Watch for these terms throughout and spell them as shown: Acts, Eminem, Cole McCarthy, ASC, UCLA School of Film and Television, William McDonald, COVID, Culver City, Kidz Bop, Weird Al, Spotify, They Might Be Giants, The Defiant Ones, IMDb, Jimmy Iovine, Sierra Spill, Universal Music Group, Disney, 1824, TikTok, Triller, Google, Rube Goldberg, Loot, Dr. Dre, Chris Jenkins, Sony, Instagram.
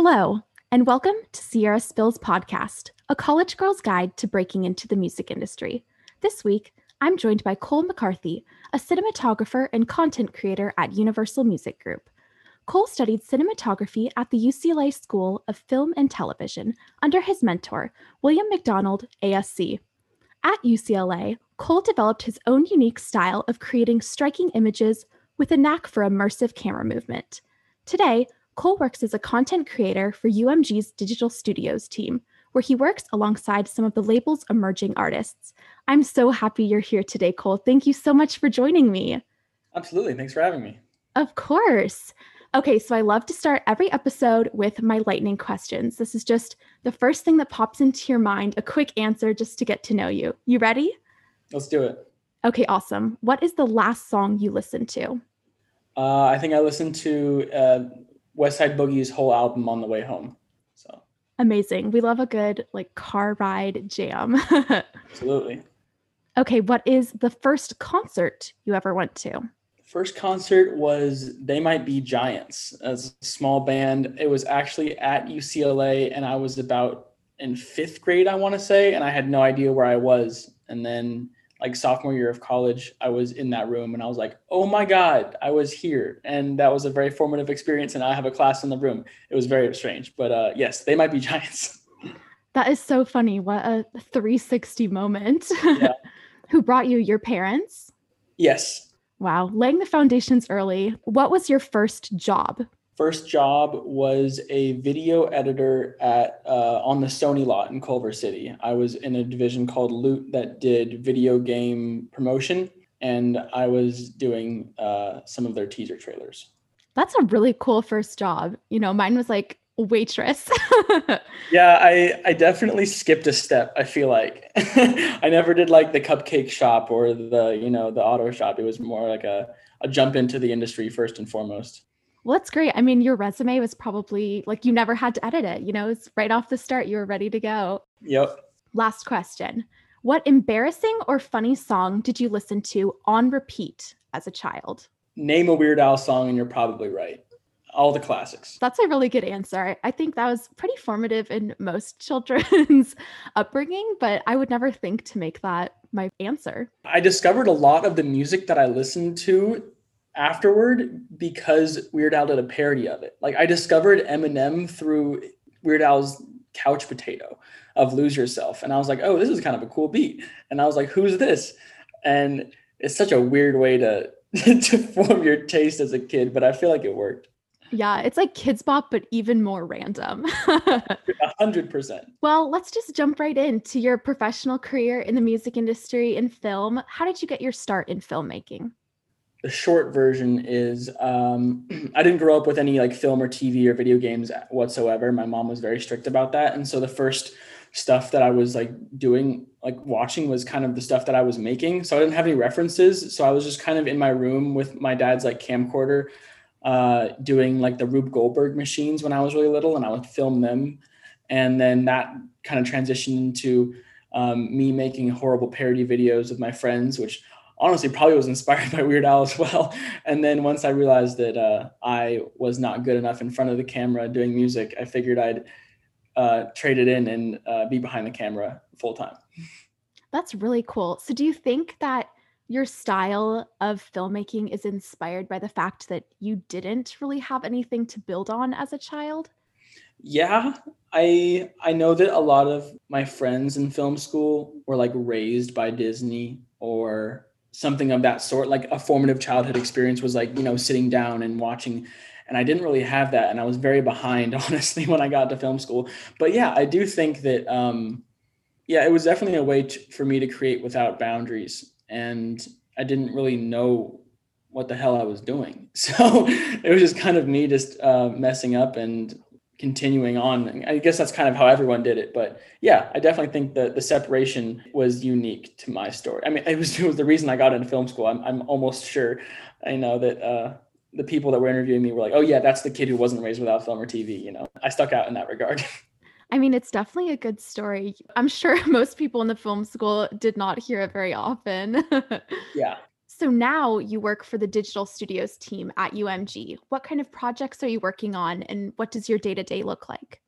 Hello, and welcome to Sierra Spill's podcast, a college girl's guide to breaking into the music industry. This week, I'm joined by Cole McCarthy, a cinematographer and content creator at Universal Music Group. Cole studied cinematography at the UCLA School of Film and Television under his mentor, William McDonald, ASC. At UCLA, Cole developed his own unique style of creating striking images with a knack for immersive camera movement. Today, Cole works as a content creator for UMG's Digital Studios team, where he works alongside some of the label's emerging artists. I'm so happy you're here today, Cole. Thank you so much for joining me. Absolutely. Thanks for having me. Of course. Okay, so I love to start every episode with my lightning questions. This is just the first thing that pops into your mind, a quick answer just to get to know you. You ready? Let's do it. Okay, awesome. What is the last song you listened to? I think I listened to West Side Boogie's whole album on the way home. So amazing. We love a good car ride jam. Absolutely. Okay, what is the first concert you ever went to? First concert was They Might Be Giants, as a small band. It was actually at UCLA, and I was about in fifth grade, I want to say, and I had no idea where I was. And then sophomore year of college, I was in that room and I was like, oh my God, I was here. And that was a very formative experience. And I have a class in the room. It was very strange, but yes, They Might Be Giants. That is so funny. What a 360 moment. Yeah. Who brought you? Your parents? Yes. Wow. Laying the foundations early. What was your first job? First job was a video editor at on the Sony lot in Culver City. I was in a division called Loot that did video game promotion, and I was doing some of their teaser trailers. That's a really cool first job. You know, mine was waitress. Yeah, I definitely skipped a step, I feel like. I never did the cupcake shop or the auto shop. It was more a jump into the industry first and foremost. Well, that's great. I mean, your resume was probably you never had to edit it. You know, it's right off the start. You were ready to go. Yep. Last question. What embarrassing or funny song did you listen to on repeat as a child? Name a Weird Al song and you're probably right. All the classics. That's a really good answer. I think that was pretty formative in most children's upbringing, but I would never think to make that my answer. I discovered a lot of the music that I listened to afterward because Weird Al did a parody of it. I discovered Eminem through Weird Al's couch potato of Lose Yourself. And I was like, oh, this is kind of a cool beat. And I was like, who's this? And it's such a weird way to form your taste as a kid, but I feel like it worked. Yeah, it's like Kidz Bop, but even more random. 100%. Well, let's just jump right into your professional career in the music industry and film. How did you get your start in filmmaking? The short version is I didn't grow up with any film or TV or video games whatsoever. My mom was very strict about that. And so the first stuff that I was doing, watching was kind of the stuff that I was making. So I didn't have any references. So I was just kind of in my room with my dad's camcorder doing the Rube Goldberg machines when I was really little, and I would film them. And then that kind of transitioned into me making horrible parody videos with my friends, which honestly probably was inspired by Weird Al as well. And then once I realized that I was not good enough in front of the camera doing music, I figured I'd trade it in and be behind the camera full time. That's really cool. So do you think that your style of filmmaking is inspired by the fact that you didn't really have anything to build on as a child? Yeah, I know that a lot of my friends in film school were raised by Disney or something of that sort. A formative childhood experience was sitting down and watching, and I didn't really have that, and I was very behind, honestly, when I got to film school. But yeah, I do think that it was definitely a way for me to create without boundaries, and I didn't really know what the hell I was doing, so it was just kind of me just messing up and continuing on. I guess that's kind of how everyone did it. But yeah, I definitely think that the separation was unique to my story. I mean, it was the reason I got into film school. I'm almost sure I know that the people that were interviewing me were like, oh yeah, that's the kid who wasn't raised without film or TV. You know, I stuck out in that regard. I mean, it's definitely a good story. I'm sure most people in the film school did not hear it very often. Yeah. So now you work for the digital studios team at UMG. What kind of projects are you working on, and what does your day-to-day look like?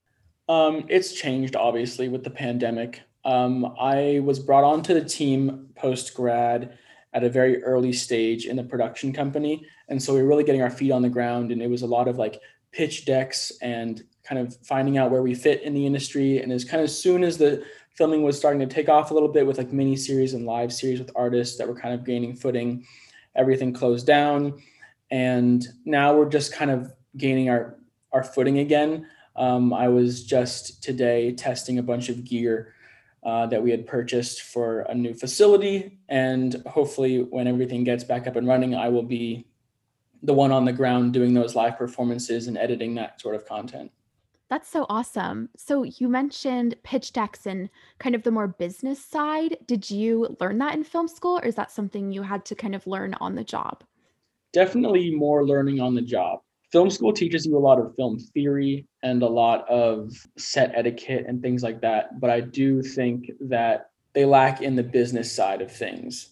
It's changed, obviously, with the pandemic. I was brought onto the team post-grad at a very early stage in the production company. And so we were really getting our feet on the ground, and it was a lot of like pitch decks and kind of finding out where we fit in the industry. And as kind of soon as the filming was starting to take off a little bit with like mini series and live series with artists that were kind of gaining footing, everything closed down. And now we're just kind of gaining our footing again. I was just today testing a bunch of gear that we had purchased for a new facility. And hopefully when everything gets back up and running, I will be the one on the ground doing those live performances and editing that sort of content. That's so awesome. So you mentioned pitch decks and kind of the more business side. Did you learn that in film school, or is that something you had to kind of learn on the job? Definitely more learning on the job. Film school teaches you a lot of film theory and a lot of set etiquette and things like that. But I do think that they lack in the business side of things.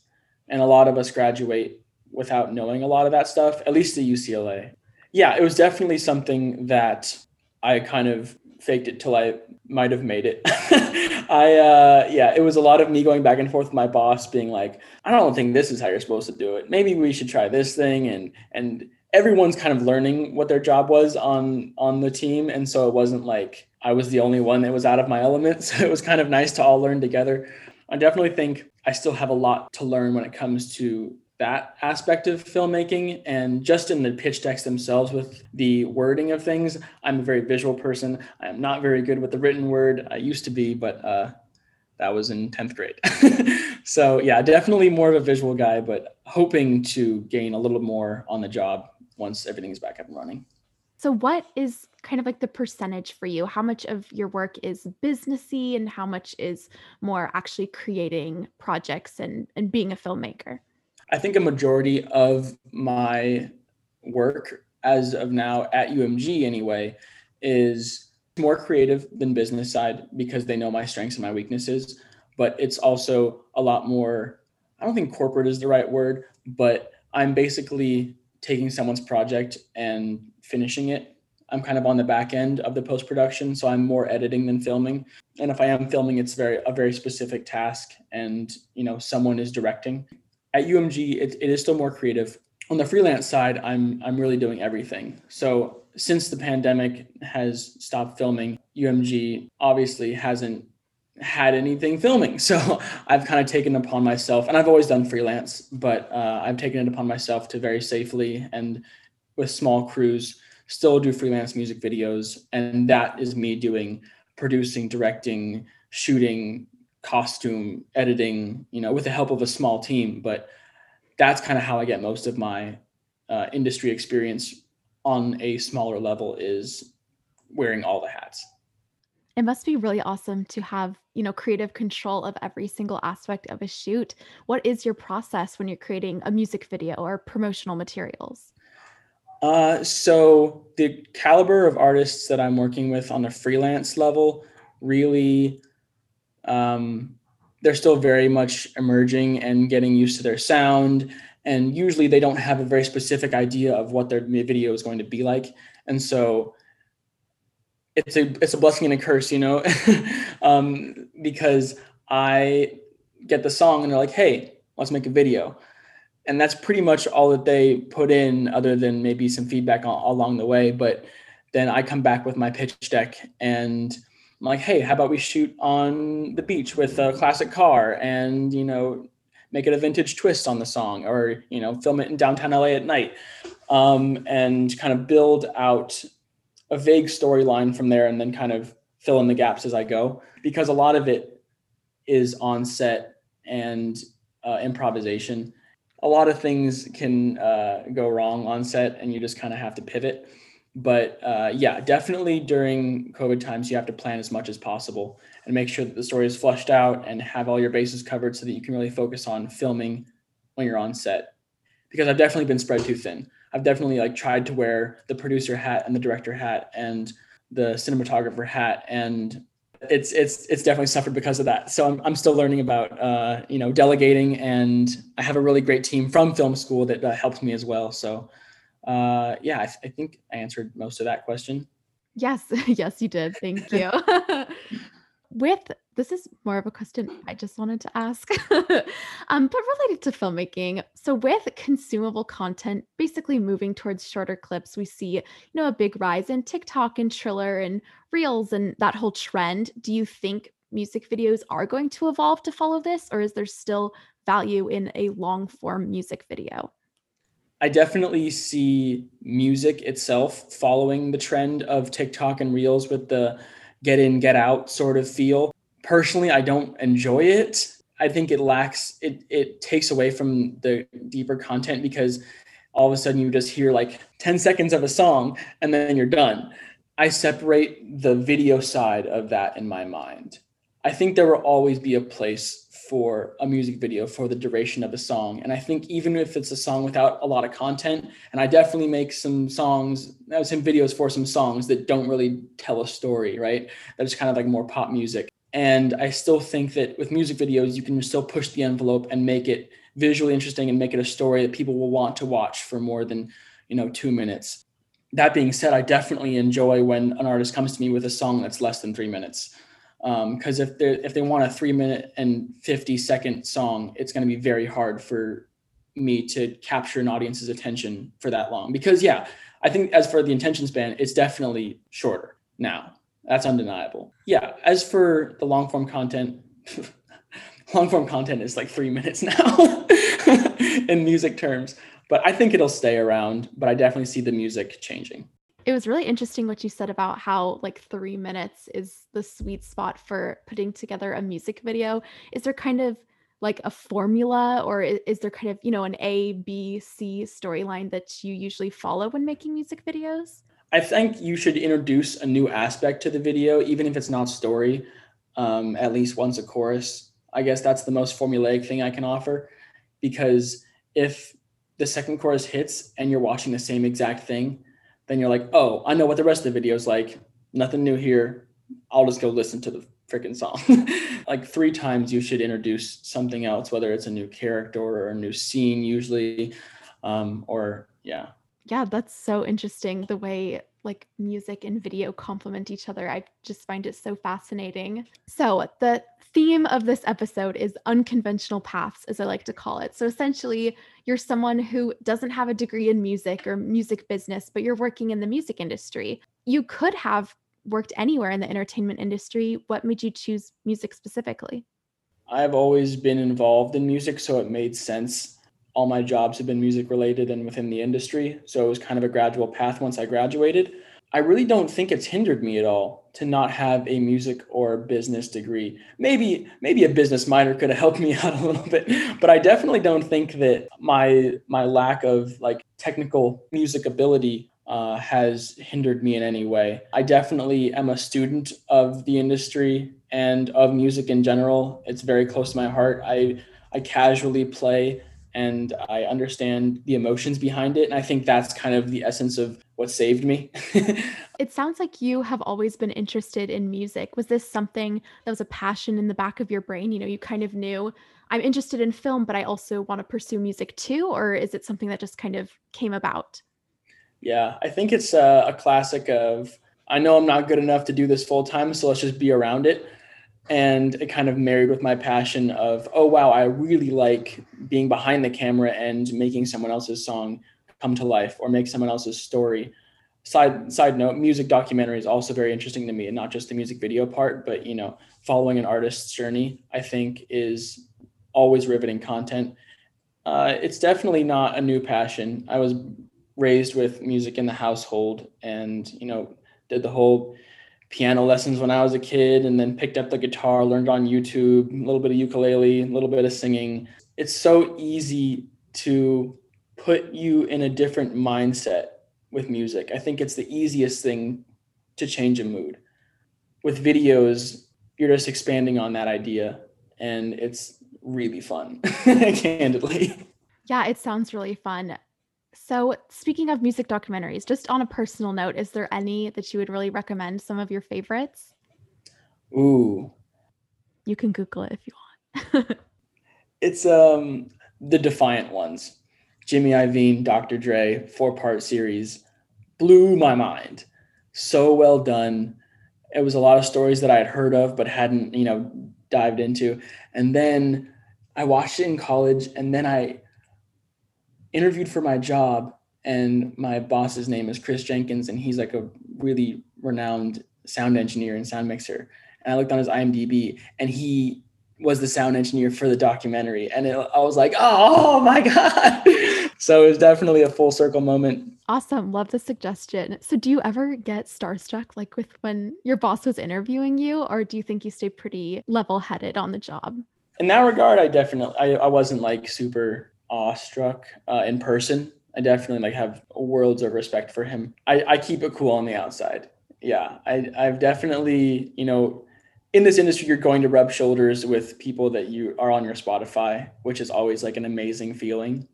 And a lot of us graduate without knowing a lot of that stuff, at least at UCLA. Yeah, it was definitely something that I kind of faked it till I might have made it. Yeah, it was a lot of me going back and forth with my boss being like, I don't think this is how you're supposed to do it. Maybe we should try this thing. And everyone's kind of learning what their job was on the team. And so it wasn't like I was the only one that was out of my element. So it was kind of nice to all learn together. I definitely think I still have a lot to learn when it comes to that aspect of filmmaking, and just in the pitch decks themselves with the wording of things. I'm a very visual person. I'm not very good with the written word. I used to be, but that was in 10th grade. So yeah, definitely more of a visual guy, but hoping to gain a little more on the job once everything's back up and running. So what is kind of like the percentage for you? How much of your work is businessy and how much is more actually creating projects and being a filmmaker? I think a majority of my work as of now at UMG anyway is more creative than business side, because they know my strengths and my weaknesses, but it's also a lot more, I don't think corporate is the right word, but I'm basically taking someone's project and finishing it. I'm kind of on the back end of the post-production, so I'm more editing than filming. And if I am filming, it's a very specific task and, you know, someone is directing. At UMG, it is still more creative. On the freelance side, I'm really doing everything. So since the pandemic has stopped filming, UMG obviously hasn't had anything filming. So I've kind of taken it upon myself, and I've always done freelance, but I've taken it upon myself to very safely and with small crews still do freelance music videos. And that is me doing producing, directing, shooting, costume editing, you know, with the help of a small team. But that's kind of how I get most of my industry experience on a smaller level, is wearing all the hats. It must be really awesome to have, you know, creative control of every single aspect of a shoot. What is your process when you're creating a music video or promotional materials? So the caliber of artists that I'm working with on a freelance level really, they're still very much emerging and getting used to their sound. And usually they don't have a very specific idea of what their video is going to be like. And so it's a blessing and a curse, you know, because I get the song and they're like, hey, let's make a video. And that's pretty much all that they put in, other than maybe some feedback along the way. But then I come back with my pitch deck and I'm like, hey, how about we shoot on the beach with a classic car and, you know, make it a vintage twist on the song, or, you know, film it in downtown LA at night, and kind of build out a vague storyline from there and then kind of fill in the gaps as I go, because a lot of it is on set and improvisation. A lot of things can go wrong on set and you just kind of have to pivot. But yeah, definitely during COVID times, you have to plan as much as possible and make sure that the story is fleshed out and have all your bases covered so that you can really focus on filming when you're on set. Because I've definitely been spread too thin. I've definitely like tried to wear the producer hat and the director hat and the cinematographer hat and it's definitely suffered because of that. So I'm still learning about, delegating, and I have a really great team from film school that helps me as well. So I think I answered most of that question. Yes. Yes, you did. Thank you. This is more of a question I just wanted to ask, but related to filmmaking. So with consumable content basically moving towards shorter clips, we see, a big rise in TikTok and Triller and Reels and that whole trend. Do you think music videos are going to evolve to follow this, or is there still value in a long form music video? I definitely see music itself following the trend of TikTok and Reels with the get in, get out sort of feel. Personally, I don't enjoy it. I think it lacks, it takes away from the deeper content, because all of a sudden you just hear like 10 seconds of a song and then you're done. I separate the video side of that in my mind. I think there will always be a place for a music video for the duration of a song. And I think even if it's a song without a lot of content, and I definitely make some videos for some songs that don't really tell a story, right? That's kind of like more pop music. And I still think that with music videos, you can still push the envelope and make it visually interesting and make it a story that people will want to watch for more than, 2 minutes. That being said, I definitely enjoy when an artist comes to me with a song that's less than 3 minutes. Because if they want a 3 minute and 50 second song, it's going to be very hard for me to capture an audience's attention for that long. Because I think as for the attention span, it's definitely shorter now. That's undeniable. Yeah. As for the long form content, is like 3 minutes now in music terms, but I think it'll stay around, but I definitely see the music changing. It was really interesting what you said about how 3 minutes is the sweet spot for putting together a music video. Is there kind of like a formula, or is there kind of, an A, B, C storyline that you usually follow when making music videos? I think you should introduce a new aspect to the video, even if it's not story, at least once a chorus. I guess that's the most formulaic thing I can offer, because if the second chorus hits and you're watching the same exact thing, then you're like, oh, I know what the rest of the video's like. Nothing new here. I'll just go listen to the freaking song. 3 times you should introduce something else, whether it's a new character or a new scene usually, or. Yeah, that's so interesting, the way music and video complement each other. I just find it so fascinating. So the theme of this episode is unconventional paths, as I like to call it. So essentially, you're someone who doesn't have a degree in music or music business, but you're working in the music industry. You could have worked anywhere in the entertainment industry. What made you choose music specifically? I've always been involved in music, so it made sense. All my jobs have been music related and within the industry. So it was kind of a gradual path once I graduated. I really don't think it's hindered me at all to not have a music or business degree. Maybe a business minor could have helped me out a little bit, but I definitely don't think that my lack of technical music ability has hindered me in any way. I definitely am a student of the industry and of music in general. It's very close to my heart. I casually play, and I understand the emotions behind it. And I think that's kind of the essence of what saved me. It sounds like you have always been interested in music. Was this something that was a passion in the back of your brain? You kind of knew, I'm interested in film, but I also want to pursue music too? Or is it something that just kind of came about? Yeah, I think it's a classic of, I know I'm not good enough to do this full time, so let's just be around it. And it kind of married with my passion of, oh, wow, I really like being behind the camera and making someone else's song come to life or make someone else's story. Side note, music documentary is also very interesting to me, and not just the music video part, but, following an artist's journey, I think, is always riveting content. It's definitely not a new passion. I was raised with music in the household and, did the whole piano lessons when I was a kid, and then picked up the guitar, learned on YouTube, a little bit of ukulele, a little bit of singing. It's so easy to put you in a different mindset with music. I think it's the easiest thing to change a mood. With videos, you're just expanding on that idea, and it's really fun, candidly. Yeah, it sounds really fun. So speaking of music documentaries, just on a personal note, is there any that you would really recommend, some of your favorites? Ooh. You can Google it if you want. It's The Defiant Ones. Jimmy Iovine, Dr. Dre, 4-part series. Blew my mind. So well done. It was a lot of stories that I had heard of but hadn't, you know, dived into. And then I watched it in college, and then I interviewed for my job, and my boss's name is Chris Jenkins, and he's like a really renowned sound engineer and sound mixer. And I looked on his IMDb, and he was the sound engineer for the documentary. And I was like, oh my God. So it was definitely a full circle moment. Awesome. Love the suggestion. So do you ever get starstruck, like with when your boss was interviewing you, or do you think you stay pretty level-headed on the job? In that regard, I wasn't like super awestruck in person. I definitely like have worlds of respect for him. I keep it cool on the outside. Yeah, I've definitely, you know, in this industry, you're going to rub shoulders with people that you are on your Spotify, which is always like an amazing feeling.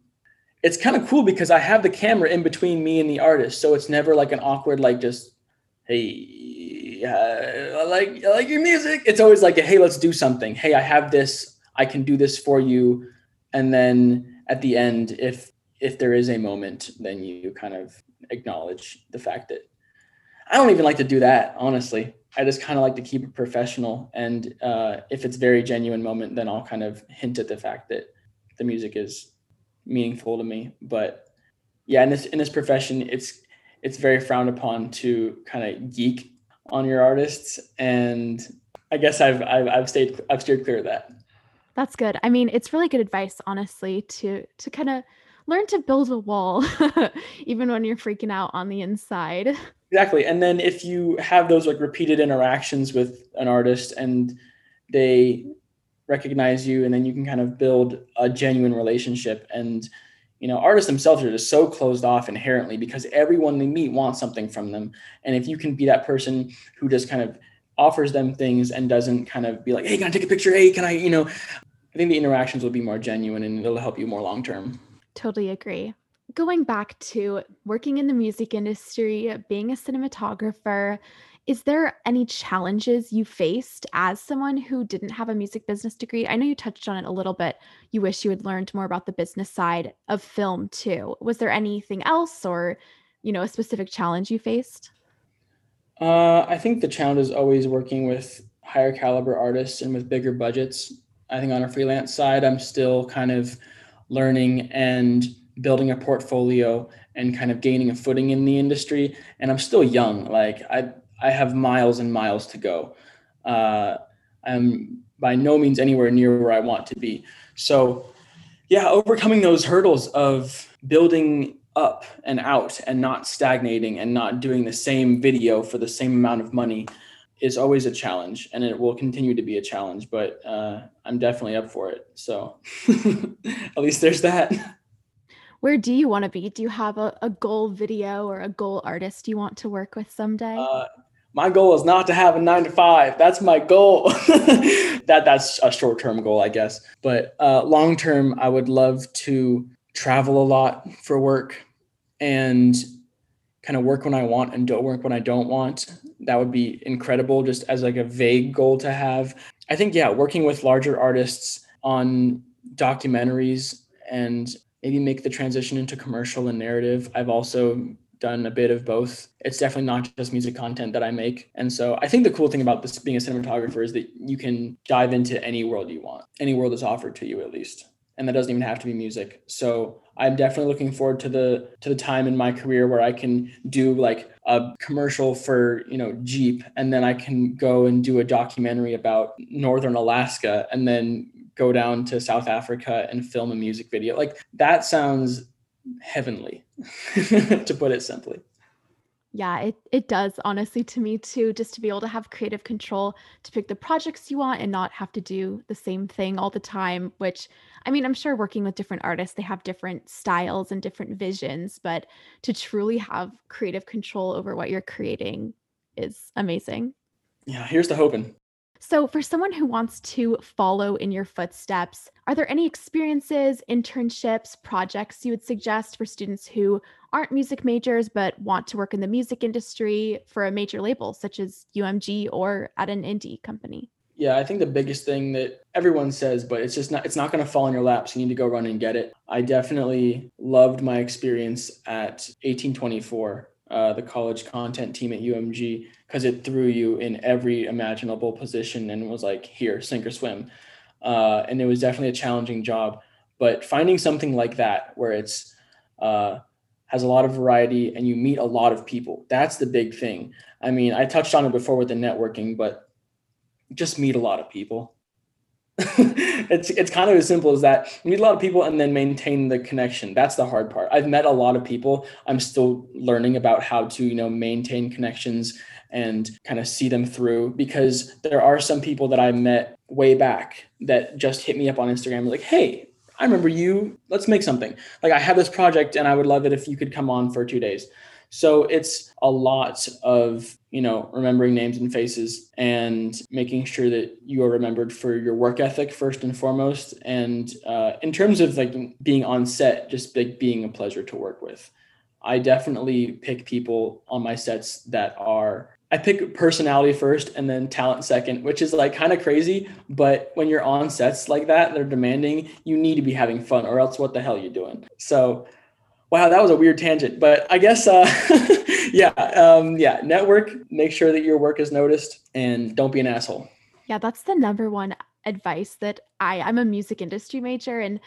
It's kind of cool because I have the camera in between me and the artist. So it's never like an awkward, like just, hey, I like your music. It's always like, hey, let's do something. Hey, I have this. I can do this for you. And then at the end, if there is a moment, then you kind of acknowledge the fact that I don't even like to do that, honestly. I just kind of like to keep it professional. And if it's a very genuine moment, then I'll kind of hint at the fact that the music is meaningful to me. But yeah, in this profession, it's very frowned upon to kind of geek on your artists. And I guess I've steered clear of that. That's good. I mean, it's really good advice, honestly, to kind of learn to build a wall, even when you're freaking out on the inside. Exactly. And then if you have those like repeated interactions with an artist and they recognize you, and then you can kind of build a genuine relationship. And, you know, artists themselves are just so closed off inherently because everyone they meet wants something from them. And if you can be that person who just kind of offers them things and doesn't kind of be like, hey, can I take a picture? Hey, can I, you know, I think the interactions will be more genuine and it'll help you more long term. Totally agree. Going back to working in the music industry, being a cinematographer, is there any challenges you faced as someone who didn't have a music business degree? I know you touched on it a little bit. You wish you had learned more about the business side of film too. Was there anything else or, you know, a specific challenge you faced? I think the challenge is always working with higher caliber artists and with bigger budgets. I think on a freelance side, I'm still kind of learning and building a portfolio and kind of gaining a footing in the industry. And I'm still young. Like I have miles and miles to go. I'm by no means anywhere near where I want to be. So yeah, overcoming those hurdles of building up and out and not stagnating and not doing the same video for the same amount of money is always a challenge, and it will continue to be a challenge, but I'm definitely up for it. So at least there's that. Where do you want to be? Do you have a goal video or a goal artist you want to work with someday? My goal is not to have a 9-to-5. That's my goal. That's a short-term goal, I guess. But long-term, I would love to travel a lot for work and kind of work when I want and don't work when I don't want. That would be incredible, just as like a vague goal to have. I think, yeah, working with larger artists on documentaries and maybe make the transition into commercial and narrative. I've also done a bit of both. It's definitely not just music content that I make. And so I think the cool thing about this being a cinematographer is that you can dive into any world you want. Any world is offered to you, at least. And that doesn't even have to be music. So I'm definitely looking forward to the time in my career where I can do like a commercial for, you know, Jeep, and then I can go and do a documentary about Northern Alaska, and then go down to South Africa and film a music video. Like that sounds heavenly, to put it simply. Yeah, it does, honestly, to me too, just to be able to have creative control to pick the projects you want and not have to do the same thing all the time, which, I mean, I'm sure working with different artists, they have different styles and different visions, but to truly have creative control over what you're creating is amazing. Yeah, here's to hoping. So for someone who wants to follow in your footsteps, are there any experiences, internships, projects you would suggest for students who aren't music majors but want to work in the music industry for a major label such as UMG or at an indie company? Yeah, I think the biggest thing that everyone says, but it's just not, it's not going to fall in your lap. So you need to go run and get it. I definitely loved my experience at 1824, the college content team at UMG, because it threw you in every imaginable position and was like, here, sink or swim. And it was definitely a challenging job, but finding something like that where it's has a lot of variety and you meet a lot of people. That's the big thing. I mean, I touched on it before with the networking, but just meet a lot of people. It's kind of as simple as that. You meet a lot of people and then maintain the connection. That's the hard part. I've met a lot of people. I'm still learning about how to, you know, maintain connections and kind of see them through, because there are some people that I met way back that just hit me up on Instagram like, hey, I remember you, let's make something. Like, I have this project and I would love it if you could come on for 2 days. So it's a lot of, you know, remembering names and faces and making sure that you are remembered for your work ethic first and foremost. And in terms of like being on set, just like being a pleasure to work with. I definitely pick people on my sets that are, I pick personality first and then talent second, which is like kind of crazy. But when you're on sets like that, they're demanding, you need to be having fun or else what the hell are you doing? So wow, that was a weird tangent, but I guess, network, make sure that your work is noticed and don't be an asshole. Yeah, that's the number one advice that I'm a music industry major, and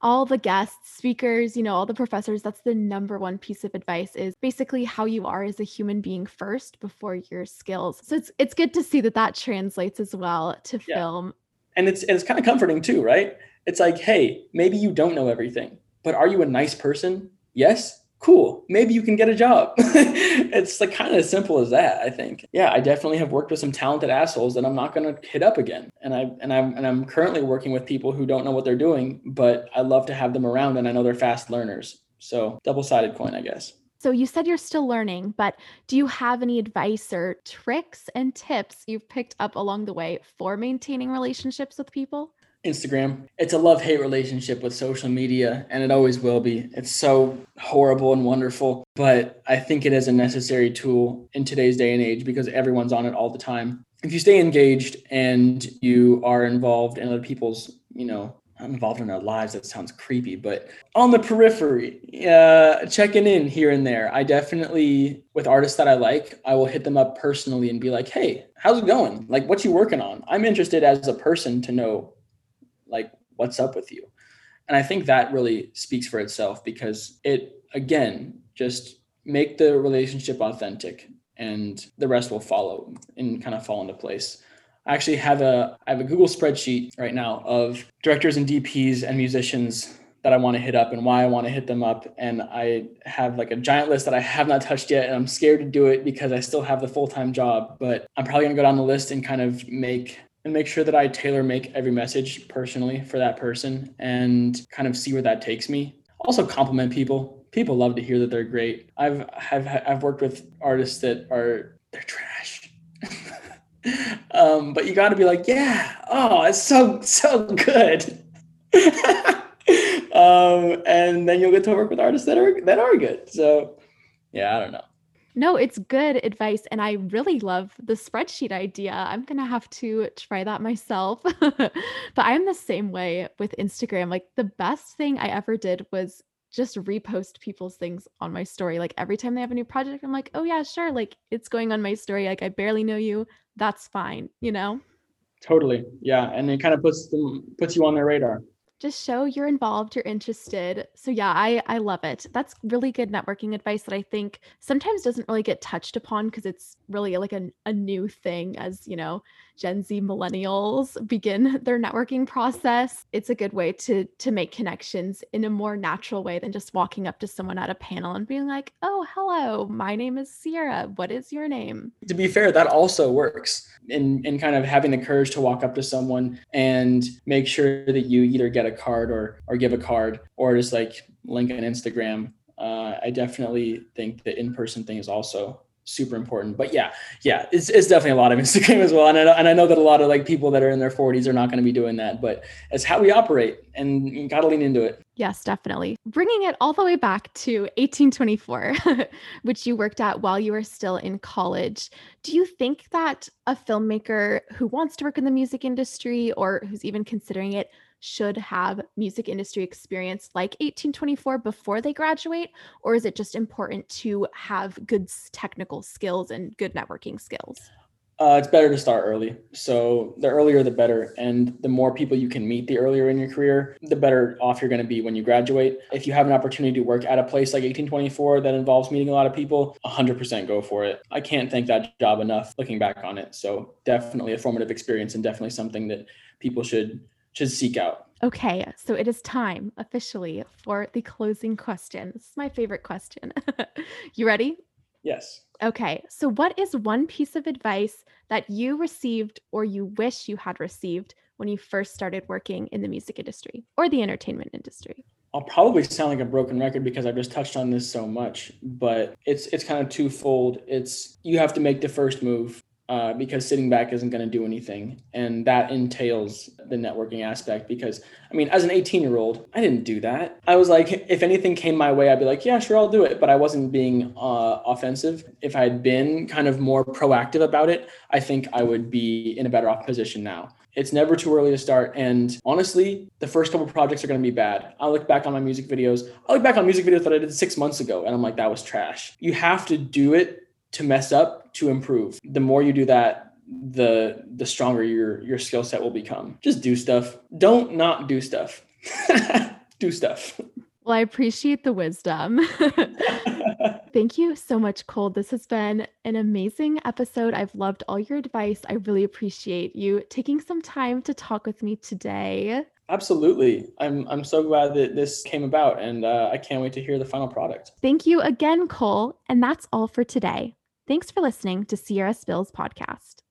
all the guests, speakers, you know, all the professors, that's the number one piece of advice is basically how you are as a human being first before your skills. So it's good to see that translates as well to film. And it's kind of comforting too, right? It's like, hey, maybe you don't know everything, but are you a nice person? Yes? Cool. Maybe you can get a job. It's like kind of as simple as that, I think. Yeah, I definitely have worked with some talented assholes that I'm not going to hit up again. And I'm currently working with people who don't know what they're doing, but I love to have them around and I know they're fast learners. So double-sided coin, I guess. So you said you're still learning, but do you have any advice or tricks and tips you've picked up along the way for maintaining relationships with people? Instagram. It's a love-hate relationship with social media, and it always will be. It's so horrible and wonderful, but I think it is a necessary tool in today's day and age because everyone's on it all the time. If you stay engaged and you are involved in other people's, you know, I'm involved in their lives, that sounds creepy, but on the periphery, checking in here and there. I definitely, with artists that I like, I will hit them up personally and be like, hey, how's it going? Like, what you working on? I'm interested as a person to know like what's up with you. And I think that really speaks for itself because it, again, just make the relationship authentic and the rest will follow and kind of fall into place. I actually have I have a Google spreadsheet right now of directors and DPs and musicians that I want to hit up and why I want to hit them up. And I have like a giant list that I have not touched yet. And I'm scared to do it because I still have the full-time job, but I'm probably gonna go down the list and kind of make sure that I tailor make every message personally for that person and kind of see where that takes me. Also compliment people. People love to hear that they're great. I've worked with artists that they're trash. But you got to be like, yeah, oh, it's so good. And then you'll get to work with artists that are good. So yeah, I don't know. No, it's good advice. And I really love the spreadsheet idea. I'm going to have to try that myself. But I'm the same way with Instagram. Like the best thing I ever did was just repost people's things on my story. Like every time they have a new project, I'm like, oh yeah, sure. Like it's going on my story. Like I barely know you. That's fine. You know? Totally. Yeah. And it kind of puts you on their radar. Just show you're involved, you're interested. So yeah, I love it. That's really good networking advice that I think sometimes doesn't really get touched upon because it's really like a new thing as, you know, Gen Z millennials begin their networking process. It's a good way to make connections in a more natural way than just walking up to someone at a panel and being like, oh, hello, my name is Sierra. What is your name? To be fair, that also works in kind of having the courage to walk up to someone and make sure that you either get a card or give a card or just like link an Instagram. I definitely think the in-person thing is also super important. But yeah, it's definitely a lot of Instagram as well. And I know that a lot of like people that are in their 40s are not going to be doing that, but it's how we operate and you got to lean into it. Yes, definitely. Bringing it all the way back to 1824, which you worked at while you were still in college. Do you think that a filmmaker who wants to work in the music industry or who's even considering it should have music industry experience like 1824 before they graduate? Or is it just important to have good technical skills and good networking skills? It's better to start early. So the earlier, the better. And the more people you can meet the earlier in your career, the better off you're going to be when you graduate. If you have an opportunity to work at a place like 1824 that involves meeting a lot of people, 100% go for it. I can't thank that job enough looking back on it. So definitely a formative experience and definitely something that people should seek out. Okay, so it is time officially for the closing question. This is my favorite question. You ready? Yes. Okay, so what is one piece of advice that you received or you wish you had received when you first started working in the music industry or the entertainment industry? I'll probably sound like a broken record because I've just touched on this so much, but it's kind of twofold. It's you have to make the first move. Because sitting back isn't going to do anything. And that entails the networking aspect because, I mean, as an 18-year-old, I didn't do that. I was like, if anything came my way, I'd be like, yeah, sure, I'll do it. But I wasn't being offensive. If I had been kind of more proactive about it, I think I would be in a better off position now. It's never too early to start. And honestly, the first couple of projects are going to be bad. I look back on my music videos. I look back on music videos that I did 6 months ago. And I'm like, that was trash. You have to do it to mess up, to improve. The more you do that, the stronger your skill set will become. Just do stuff. Don't not do stuff. Do stuff. Well, I appreciate the wisdom. Thank you so much, Cole. This has been an amazing episode. I've loved all your advice. I really appreciate you taking some time to talk with me today. Absolutely. I'm so glad that this came about and I can't wait to hear the final product. Thank you again, Cole. And that's all for today. Thanks for listening to Sierra Spill's podcast.